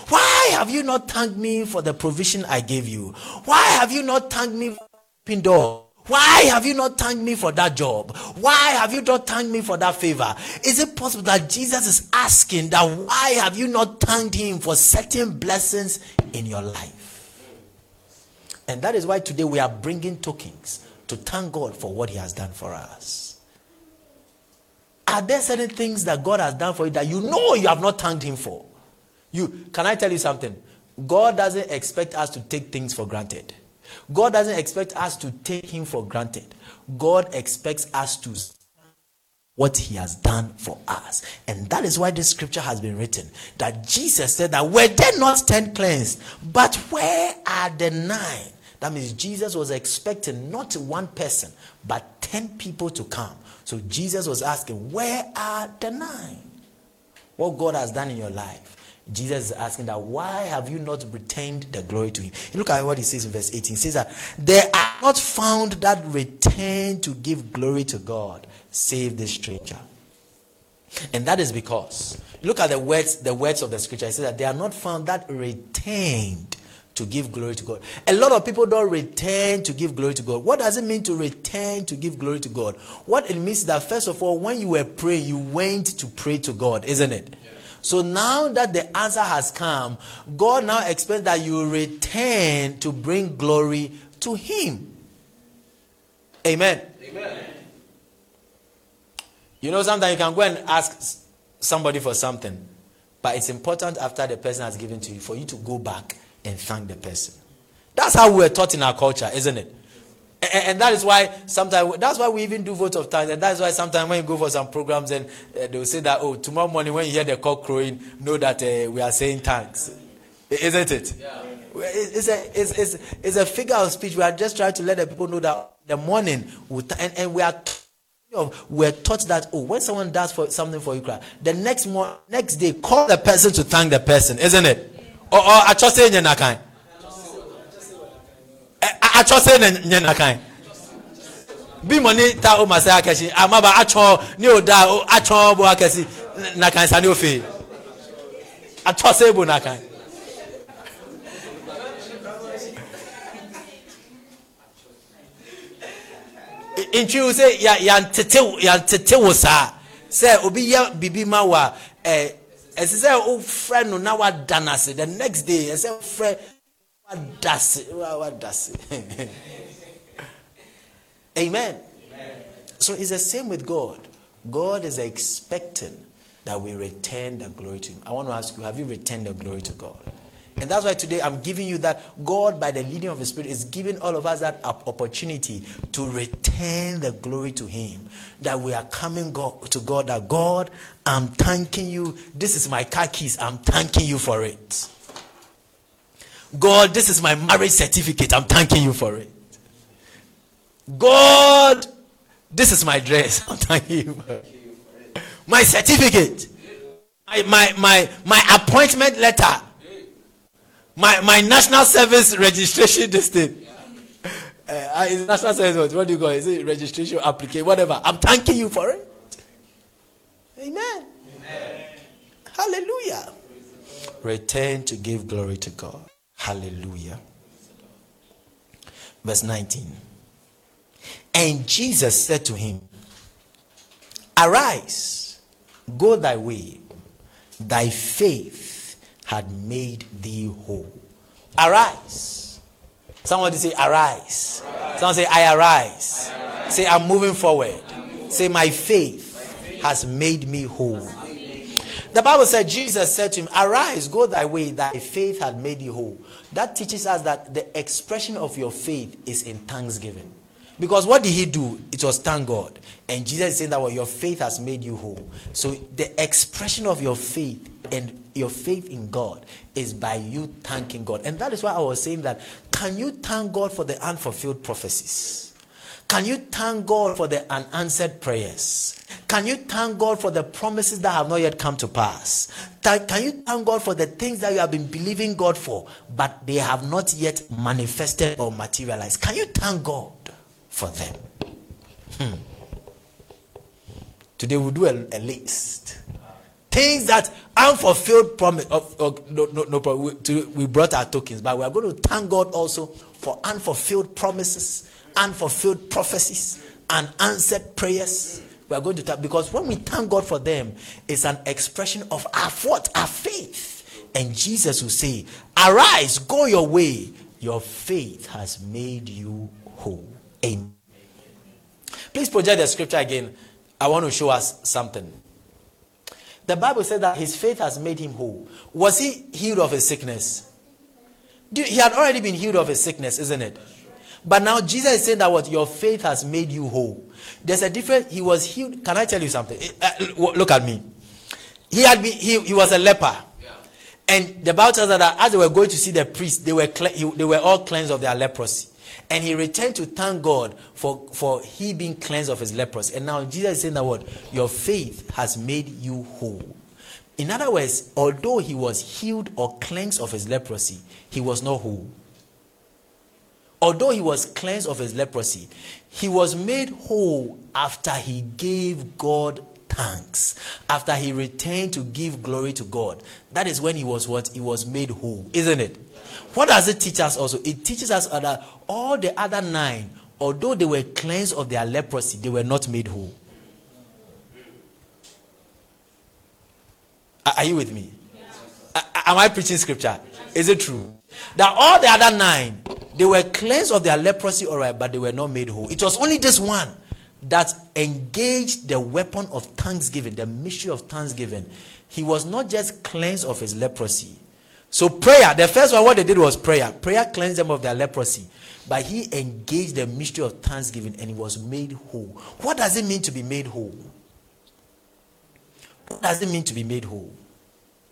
Why have you not thanked me for the provision I gave you? Why have you not thanked me for the open door? Why have you not thanked me for that job? Why have you not thanked me for that favor? Is it possible that Jesus is asking that why have you not thanked him for certain blessings in your life? And that is why today we are bringing tokens to thank God for what he has done for us. Are there certain things that God has done for you that you know you have not thanked him for? You, can I tell you something? God doesn't expect us to take things for granted. God doesn't expect us to take him for granted. God expects us to see what he has done for us. And that is why this scripture has been written. That Jesus said that were there not ten cleansed, but where are the nine? That means Jesus was expecting not one person, but ten people to come. So Jesus was asking, where are the nine? What God has done in your life. Jesus is asking that, why have you not returned the glory to him? Look at what he says in verse eighteen. He says that, they are not found that return to give glory to God, save the stranger. And that is because, look at the words, the words of the scripture. It says that they are not found that returned to give glory to God. A lot of people don't return to give glory to God. What does it mean to return to give glory to God? What it means is that, first of all, when you were praying, you went to pray to God, isn't it? Yeah. So now that the answer has come, God now expects that you return to bring glory to him. Amen. Amen. You know, sometimes you can go and ask somebody for something, but it's important after the person has given to you for you to go back and thank the person. That's how we're taught in our culture, isn't it? And, and that is why sometimes, that's why we even do vote of thanks. And that's why sometimes when you go for some programs and uh, they'll say that, oh, tomorrow morning when you hear the cock crowing, know that uh, we are saying thanks. Isn't it? Yeah. It's, a, it's, it's, it's a figure of speech. We are just trying to let the people know that the morning, we th- and, and we are t- we're taught that, oh, when someone does for something for you, the next mo- next day, call the person to thank the person, isn't it? Yeah. Or, or I just say Nyenakai. I just say Nyenakai. Be money, Tao Masai Akashi, Amaba Acho, Neo Dao, Acho, Boakasi, Nakai Sanofi. I just say Bonakai. In you say ya ya tete ya tete wosa say obi ya bibi mawa eh as say o friend no na wa danase the next day as say friend wa dase wa dase. Amen. So it's the same with God. God is expecting that we return the glory to him. I want to ask you, have you returned the glory to God? And that's why today I'm giving you that God, by the leading of the Spirit, is giving all of us that opportunity to return the glory to him. That we are coming God, to God, that God, I'm thanking you. This is my car keys. I'm thanking you for it. God, this is my marriage certificate. I'm thanking you for it. God, this is my dress. I'm thanking you for it. My certificate. My, my, my, my appointment letter. My my national service registration, this thing. Yeah. Uh, is national service, what do you call it? Is it registration, application, whatever. I'm thanking you for it. Amen. Amen. Hallelujah. Return to give glory to God. Hallelujah. Verse nineteen. And Jesus said to him, Arise, go thy way, thy faith had made thee whole. Arise. Somebody say, arise. Arise. Someone say, I arise. I arise. Say, I'm moving forward. I'm moving. Say, my faith, my faith has made me whole. Made. The Bible said, Jesus said to him, Arise, go thy way, thy faith had made thee whole. That teaches us that the expression of your faith is in thanksgiving. Because what did he do? It was thank God. And Jesus is saying that, well, your faith has made you whole. So the expression of your faith and your faith in God is by you thanking God. And that is why I was saying that, can you thank God for the unfulfilled prophecies? Can you thank God for the unanswered prayers? Can you thank God for the promises that have not yet come to pass? Can you thank God for the things that you have been believing God for, but they have not yet manifested or materialized? Can you thank God for them? Hmm. Today we'll do a, a list. Things that unfulfilled promise of, of no no, no problem. We, to, we brought our tokens, but we are going to thank God also for unfulfilled promises, unfulfilled prophecies, and answered prayers. We are going to thank, because when we thank God for them, it's an expression of our what? Our faith. And Jesus will say, Arise, go your way. Your faith has made you whole. Amen. Please project the scripture again. I want to show us something. The Bible said that his faith has made him whole. Was he healed of his sickness? He had already been healed of his sickness, isn't it? But now Jesus is saying that what? Your faith has made you whole. There's a difference. He was healed. Can I tell you something? Look at me. He had been. He, he was a leper. And the Bible tells us that as they were going to see the priest, they were they were all cleansed of their leprosy. And he returned to thank God for, for he being cleansed of his leprosy. And now Jesus is saying that word, your faith has made you whole. In other words, although he was healed or cleansed of his leprosy, he was not whole. Although he was cleansed of his leprosy, he was made whole after he gave God thanks. After he returned to give glory to God. That is when he was what? He was made whole, isn't it? What does it teach us also? It teaches us that all the other nine, although they were cleansed of their leprosy, they were not made whole. Are you with me? Yeah. Am I preaching scripture? Is it true? That all the other nine, they were cleansed of their leprosy, all right, but they were not made whole. It was only this one that engaged the weapon of thanksgiving, the mystery of thanksgiving. He was not just cleansed of his leprosy. So prayer, the first one, what they did was prayer. Prayer cleansed them of their leprosy. But he engaged the mystery of thanksgiving and he was made whole. What does it mean to be made whole? What does it mean to be made whole?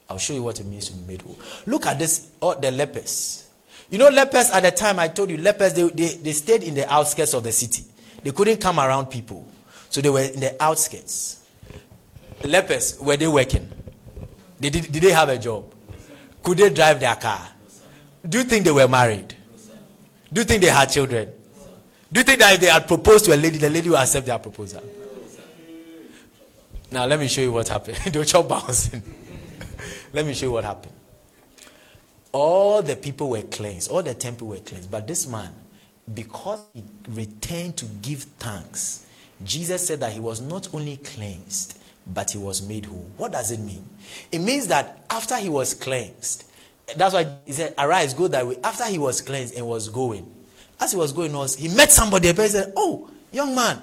I'll show you what it means to be made whole. Look at this, oh, the lepers. You know, lepers at the time, I told you, lepers, they, they, they stayed in the outskirts of the city. They couldn't come around people. So they were in the outskirts. The lepers, were they working? They did, did they have a job? Could they drive their car? Do you think they were married? Do you think they had children? Do you think that if they had proposed to a lady, the lady would accept their proposal? Now, let me show you what happened. Don't you bouncing. Let me show you what happened. All the people were cleansed. All the temple were cleansed. But this man, because he returned to give thanks, Jesus said that he was not only cleansed, but he was made whole. What does it mean? It means that after he was cleansed, that's why he said, arise, go that way. After he was cleansed and was going, as he was going on, he met somebody. And said, oh, young man,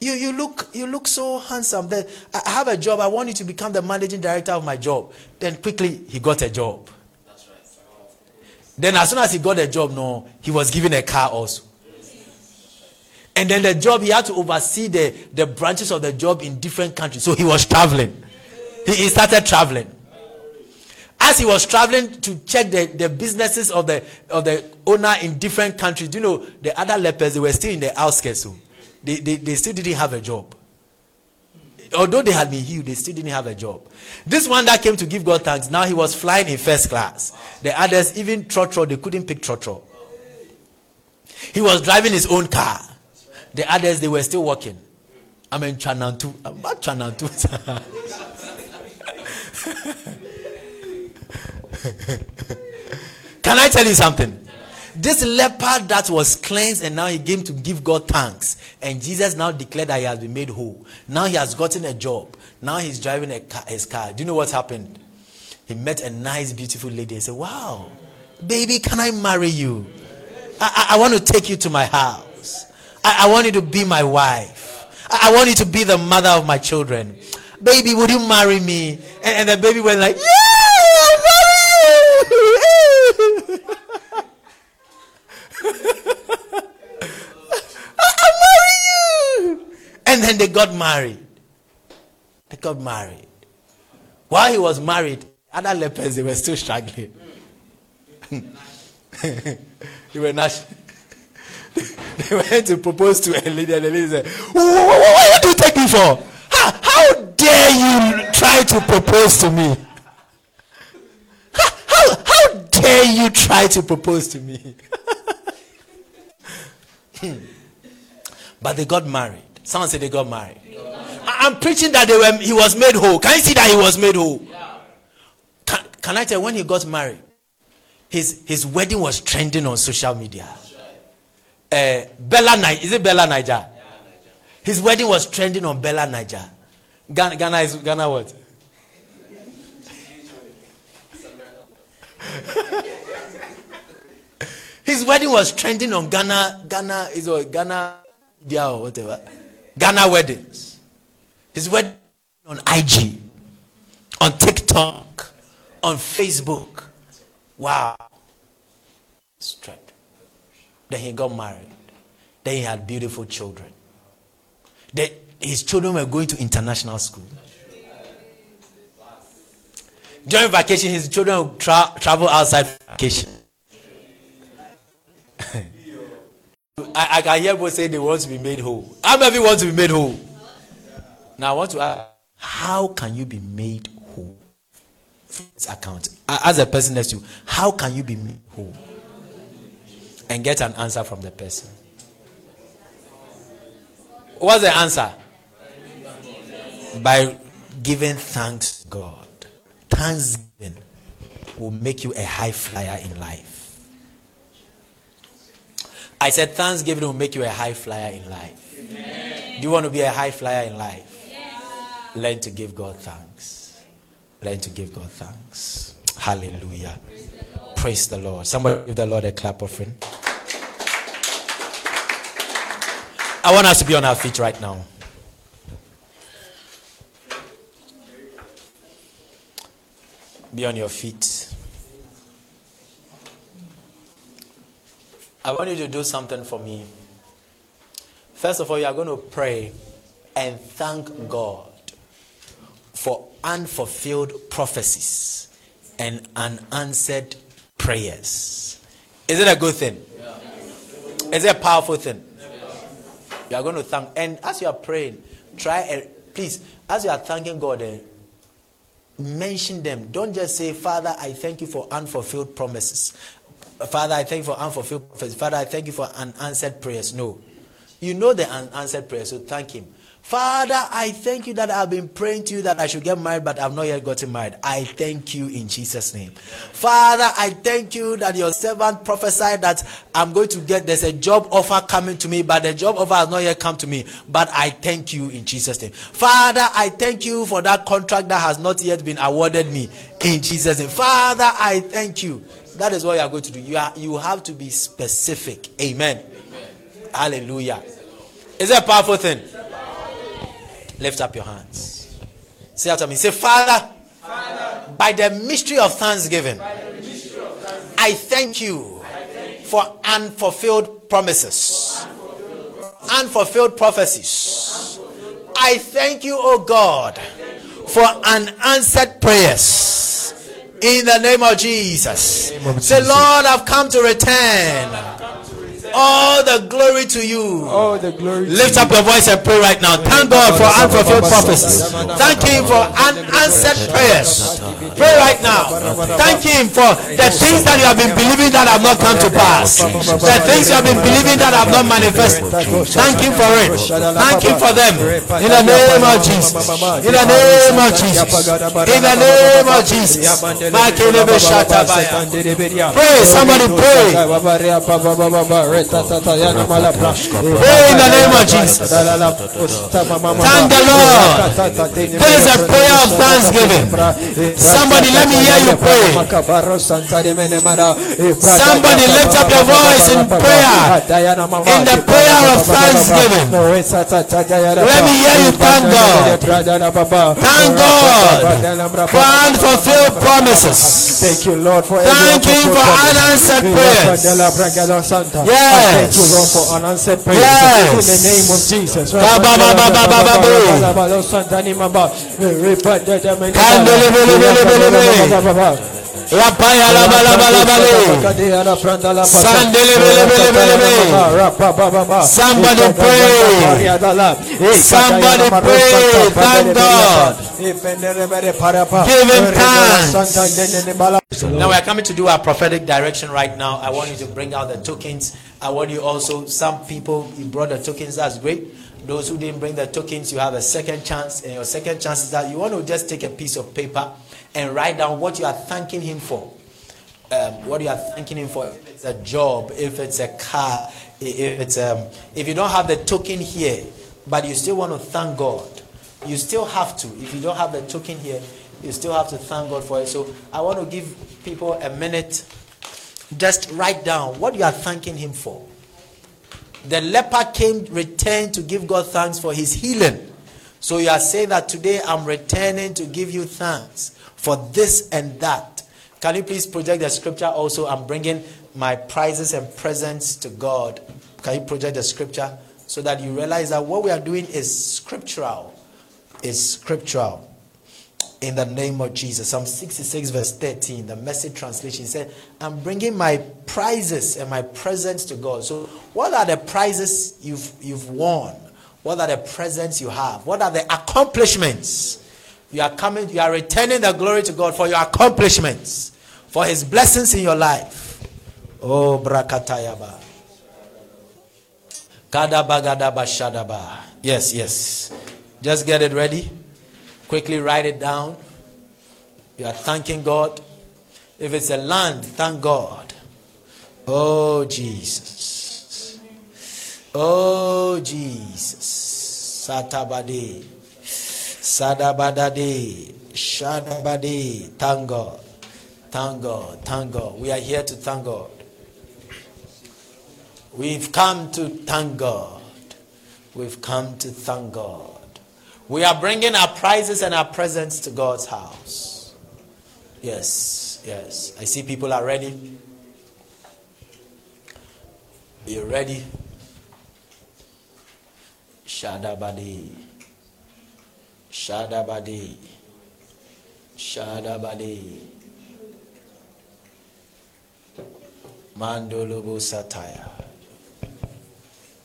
you, you look you look so handsome. That I have a job. I want you to become the managing director of my job. Then quickly, he got a job. That's right. Then as soon as he got a job, no, he was given a car also. And then the job, he had to oversee the, the branches of the job in different countries. So he was traveling. He, he started traveling. As he was traveling to check the, the businesses of the of the owner in different countries, you know, the other lepers, they were still in the outskirts. So they, they, they still didn't have a job. Although they had been healed, they still didn't have a job. This one that came to give God thanks, now he was flying in first class. The others, even Trotro, they couldn't pick Trotro. He was driving his own car. The others, they were still working. I mean, Chanantu. I'm not Chanantu. Can I tell you something? This leper that was cleansed and now he came to give God thanks. And Jesus now declared that he has been made whole. Now he has gotten a job. Now he's driving a car, his car. Do you know what happened? He met a nice, beautiful lady and said, wow, baby, can I marry you? I, I, I want to take you to my house. I, I want you to be my wife. I, I want you to be the mother of my children. Baby, would you marry me? And, and the baby went like, yeah, I'll marry you. I'll marry you. And then they got married. They got married. While he was married, other lepers, they were still struggling. They were not. They went to propose to a lady, and the lady said, what do you take me for? How, how dare you try to propose to me? How, how, how dare you try to propose to me? hmm. But they got married. Someone said they got married. I, I'm preaching that they were. He was made whole. Can you see that he was made whole? Can, can I tell you, when he got married, his, his wedding was trending on social media. Uh, Bella Naija, is it Bella Naija? Yeah, Naija? His wedding was trending on Bella Naija. Ghana, Ghana is Ghana what? His wedding was trending on Ghana, Ghana is what Ghana, yeah, or whatever. Ghana weddings. His wedding on I G, on TikTok, on Facebook. Wow. Strength. Then he got married. Then he had beautiful children. Then his children were going to international school. During vacation, his children would tra- travel outside vacation. I, I can hear people say they want to be made whole. How many want to be made whole? Now I want to ask, how can you be made whole? This account. As a person next to you, how can you be made whole? And get an answer from the person. What's the answer? By giving thanks to God. Thanksgiving will make you a high flyer in life. I said thanksgiving will make you a high flyer in life. Amen. Do you want to be a high flyer in life? Yeah. Learn to give God thanks. learn to give God thanks. Hallelujah. Praise the Lord. Praise the Lord. Somebody give the Lord a clap offering. I want us to be on our feet right now. Be on your feet. I want you to do something for me. First of all, you are going to pray and thank God for unfulfilled prophecies and unanswered prayers. Is it a good thing? Yeah. Is it a powerful thing? Yeah. You are going to thank. And as you are praying, try and please, as you are thanking God, eh, mention them. Don't just say, Father, I thank you for unfulfilled promises. Father, I thank you for unfulfilled promises. Father, I thank you for unanswered prayers. No. You know the unanswered prayers, so thank him. Father, I thank you that I've been praying to you that I should get married, but I've not yet gotten married. I thank you in Jesus' name. Father, I thank you that your servant prophesied that I'm going to get, there's a job offer coming to me, but the job offer has not yet come to me. But I thank you in Jesus' name. Father, I thank you for that contract that has not yet been awarded me in Jesus' name. Father, I thank you. That is what you are going to do. You are, you have to be specific. Amen. Amen. Hallelujah. Is that a powerful thing? Lift up your hands. Say after me. Say, Father, Father by the mystery of thanksgiving, mystery of thanksgiving I thank you, I thank you for unfulfilled promises, unfulfilled, promises, unfulfilled prophecies. Unfulfilled I thank you, O God, you, for unanswered prayers. In the name of Jesus. Name of Say, Jesus. Lord, I've come to return. All the glory to you. All the glory. Lift up your voice and pray right now. Thank God for unfulfilled prophecies. Thank him for unanswered prayers. Pray right now. Thank him for the things that you have been believing that have not come to pass. The things you have been believing that have not manifested. Thank him for it. Thank him for them. In the name of Jesus. In the name of Jesus. In the name of Jesus. Pray, somebody pray. Pray in the name of Jesus. Thank the Lord. There is a prayer of thanksgiving. Somebody let me hear you pray. Somebody lift up your voice in prayer. In the prayer of thanksgiving. Let me hear you thank God. Thank God for unfulfilled promises. Thank you, Lord, for thank him for unanswered prayers. Yes. Thank you, Lord, for unanswered prayers. Yes. In the name of Jesus. Somebody pray. Somebody pray. Thank God. Give him thanks. Now we are coming to do our prophetic direction right now. I want you to bring out the tokens. I want you also, some people, you brought the tokens, that's great. Those who didn't bring the tokens, you have a second chance. And your second chance is that you want to just take a piece of paper and write down what you are thanking him for. Um, what you are thanking him for. If it's a job, if it's a car, if it's um, if you don't have the token here, but you still want to thank God, you still have to. If you don't have the token here, you still have to thank God for it. So I want to give people a minute. Just write down what you are thanking him for. The leper came, returned to give God thanks for his healing. So you are saying that today I'm returning to give you thanks for this and that. Can you please project the scripture also? I'm bringing my prizes and presents to God. Can you project the scripture so that you realize that what we are doing is scriptural? Is scriptural in the name of Jesus. Psalm sixty-six verse thirteen, the Message translation said, I'm bringing my prizes and my presents to God. So what are the prizes you've you've won? What are the presents you have? What are the accomplishments? You are coming, you are returning the glory to God for your accomplishments, for his blessings in your life. Oh, Brakatayaba. Kadabagadaba Shadaba. Yes, yes. Just get it ready. Quickly write it down. You are thanking God. If it's a land, thank God. Oh, Jesus. Oh, Jesus. Satabade. Sadabadadi, Shadabadi, thank God, thank God, thank God. We are here to thank God. We've come to thank God. We've come to thank God. We are bringing our prizes and our presents to God's house. Yes, yes. I see people are ready. You're ready. Shadabadi. Shadabadi. Shadabadi. Mandolobo Sataya.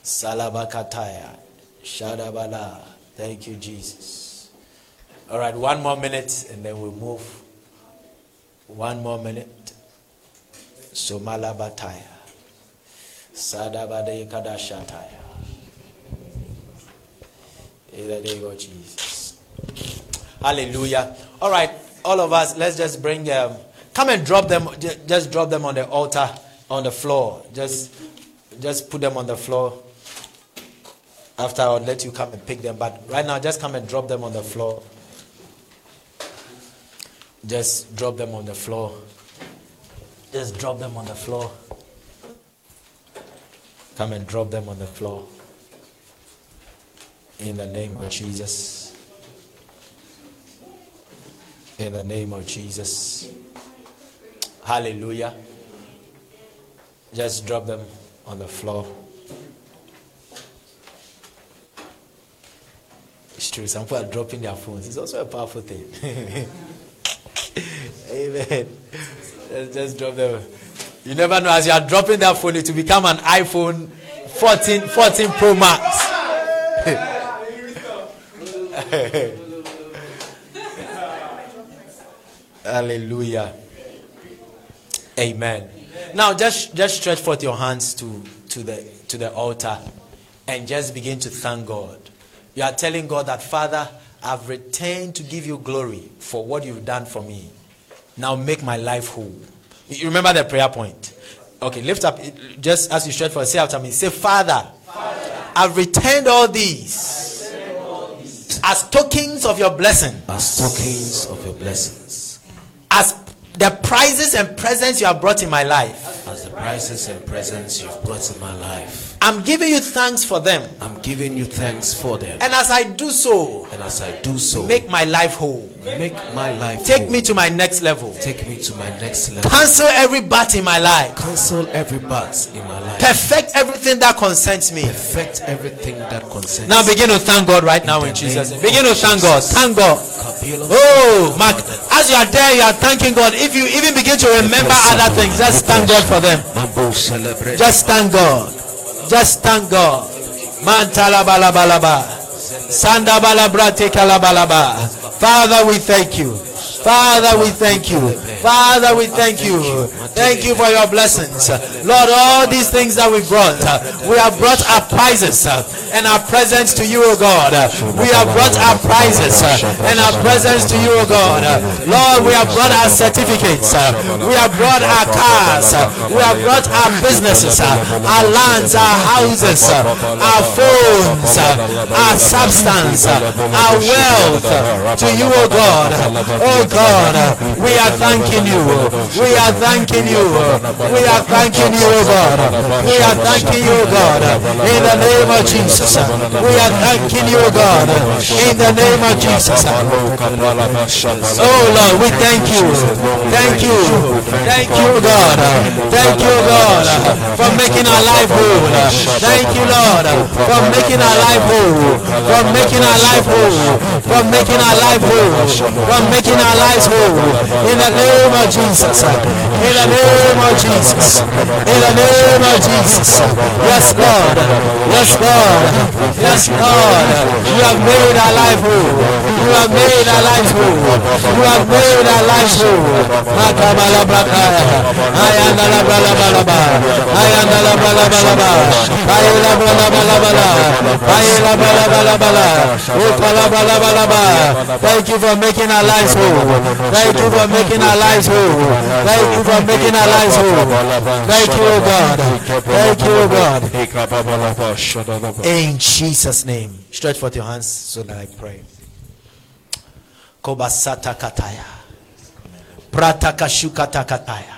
Salabakataya. Shadabala. Thank you, Jesus. All right, one more minute and then we move. One more minute. Somalabataya. Sadabade Kadashataya. In the name of Jesus. Hallelujah. All right, all of us, let's just bring them. Come and drop them. Just drop them on the altar, on the floor. Just just put them on the floor. After I'll let you come and pick them. But right now, just come and drop them on the floor. Just drop them on the floor. Just drop them on the floor. Come and drop them on the floor. In the name of Jesus. In the name of Jesus. Hallelujah. Just drop them on the floor. It's true. Some people are dropping their phones. It's also a powerful thing. Amen. Just drop them. You never know. As you are dropping that phone, it will become an iPhone fourteen, fourteen Pro Max. Hallelujah. Amen. Amen. Now just, just stretch forth your hands to, to the to the altar and just begin to thank God. You are telling God that, Father, I've returned to give you glory for what you've done for me. Now make my life whole. You remember the prayer point. Okay, lift up just as you stretch forth, say after me. Say, Father, Father I've returned all these, returned all these as tokens of your blessing. As tokens of your blessings. As the prizes and presents you have brought in my life. As the prizes and presents you have brought in my life. I'm giving you thanks for them. I'm giving you thanks for them. And as I do so. And as I do so. Make my life whole. Make my life Take whole. me to my next level. Take me to my next level. Cancel every bat in my life. Cancel every bat in my life. Perfect everything that concerns me. Perfect everything that concerns me. Now begin to thank God right in now in Jesus' name. Begin to thank God. Thank God. Oh, Mark, as you are there, you are thanking God. If you even begin to remember other things, just thank God for them. Just thank God. Just thank God. Mantala balabalaba. Sanda balabrate kalabalaba. Father, we thank you. Father, we thank you. Father, we thank you. Thank you for your blessings. Lord, all these things that we brought, we have brought our prizes and our presents to you, O God. We have brought our prizes and our presents to you, O God. Lord, we have brought our certificates. We have brought our cars. We have brought our businesses, our lands, our houses, our phones, our substance, our wealth to you, O God. Oh God, we are thanking you. We are thanking you. We are thanking you, O God. We are thanking you, O God. In the name of Jesus. We are thanking you, O God. In the name of Jesus. Oh Lord, we thank you. Thank you. Thank you, O God. Thank you, O God, for making our life whole. Thank you, Lord, for making our life whole. For making our life whole. For making our life whole. For making our lives whole. In the name of Jesus. In the name of Jesus. In the name of Jesus. Yes, Lord. Yes, Lord. Yes, Lord. You have made our life whole. You have made our lives whole. You have made our lives whole. Thank you for making our lives whole. Thank you for making our lives whole. Thank you for making our lives whole. Thank you, O God. Thank you, O God. In Jesus' name. Stretch forth your hands so that I pray. Kobasata kataya. Prata kashukata kataya.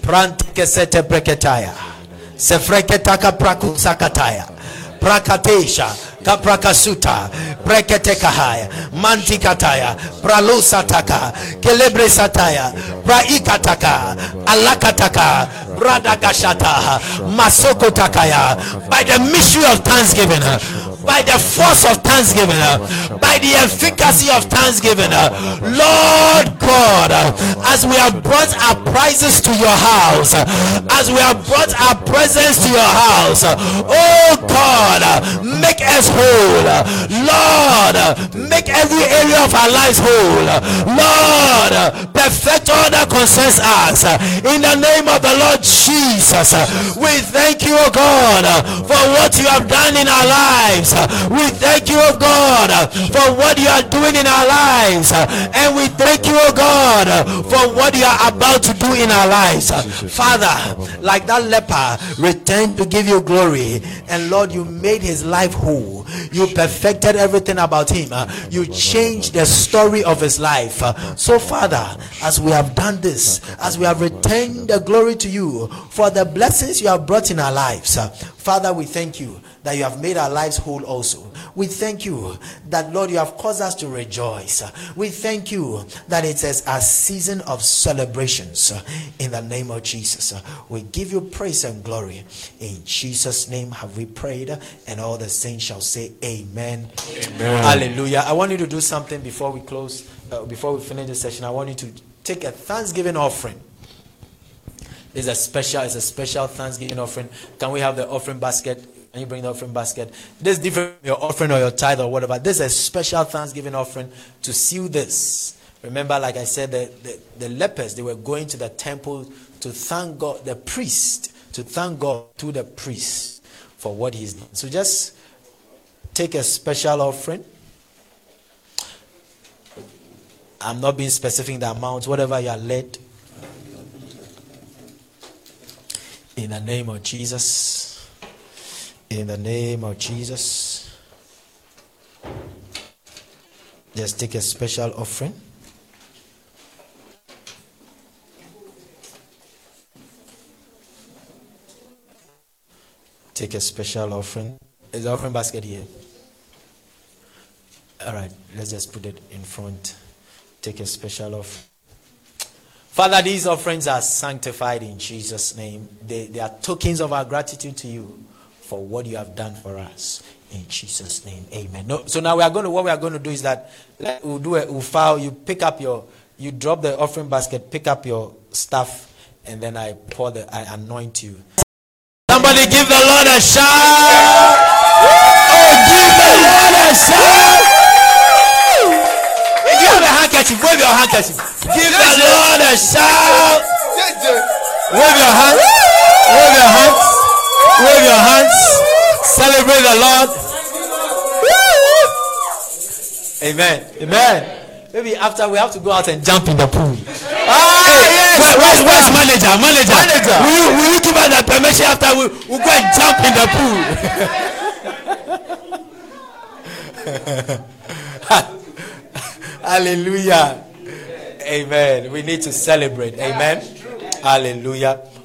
Prant kesete breketaya. Sefreketa kaprakusa kataya. Prakatesha kaprakasuta brekete kahaya. Manti kataya. Pralusataka kelebre sataya. Praikataka alakataka bradakashata masoko takaya. By the mystery of thanksgiving, by the force of thanksgiving, by the efficacy of thanksgiving, Lord God, as we have brought our prizes to your house, as we have brought our presents to your house, oh God, make us whole. Lord, make every area of our lives whole. Lord, perfect all that concerns us. In the name of the Lord Jesus, we thank you, oh God, for what you have done in our lives. We thank you, oh God, for what you are doing in our lives. And we thank you, oh God, for what you are about to do in our lives. Father, like that leper, returned to give you glory. And Lord, you made his life whole. You perfected everything about him. You changed the story of his life. So, Father, as we have done this, as we have returned the glory to you for the blessings you have brought in our lives, Father, we thank you that you have made our lives whole also. We thank you that, Lord, you have caused us to rejoice. We thank you that it is a season of celebrations. In the name of Jesus, we give you praise and glory. In Jesus' name have we prayed, and all the saints shall say amen. Amen. Hallelujah. I want you to do something before we close, uh, before we finish this session. I want you to take a thanksgiving offering. It's a special, it's a special thanksgiving offering. Can we have the offering basket? And you bring the offering basket. This is different from your offering or your tithe or whatever. This is a special thanksgiving offering to seal this. Remember, like I said, the, the, the lepers, they were going to the temple to thank God, the priest, to thank God to the priest for what he's done. So just take a special offering. I'm not being specific in the amount, whatever you are led. In the name of Jesus. In the name of Jesus, just take a special offering. Take a special offering. Is the offering basket here? All right, let's just put it in front. Take a special offering. Father, these offerings are sanctified in Jesus' name. They, they are tokens of our gratitude to you for what you have done for us. In Jesus' name, amen. No, so now we are going to, what we are going to do is that we'll do a we'll foul. You pick up your, you drop the offering basket, pick up your stuff, and then I pour the, I anoint you. Somebody give the Lord a shout! Oh, give the Lord a shout! If you have a handkerchief, wave your handkerchief. Give the Lord a shout! Wave your hand. Wave your hand. Wave your hands. Celebrate the Lord. Amen. Amen. Maybe after we have to go out and jump in the pool. Ah, yes. Where, where's, where's manager? Manager. Manager. Will you, will you give us the permission after we we'll go and jump in the pool? Hallelujah. Amen. We need to celebrate. Amen. Hallelujah.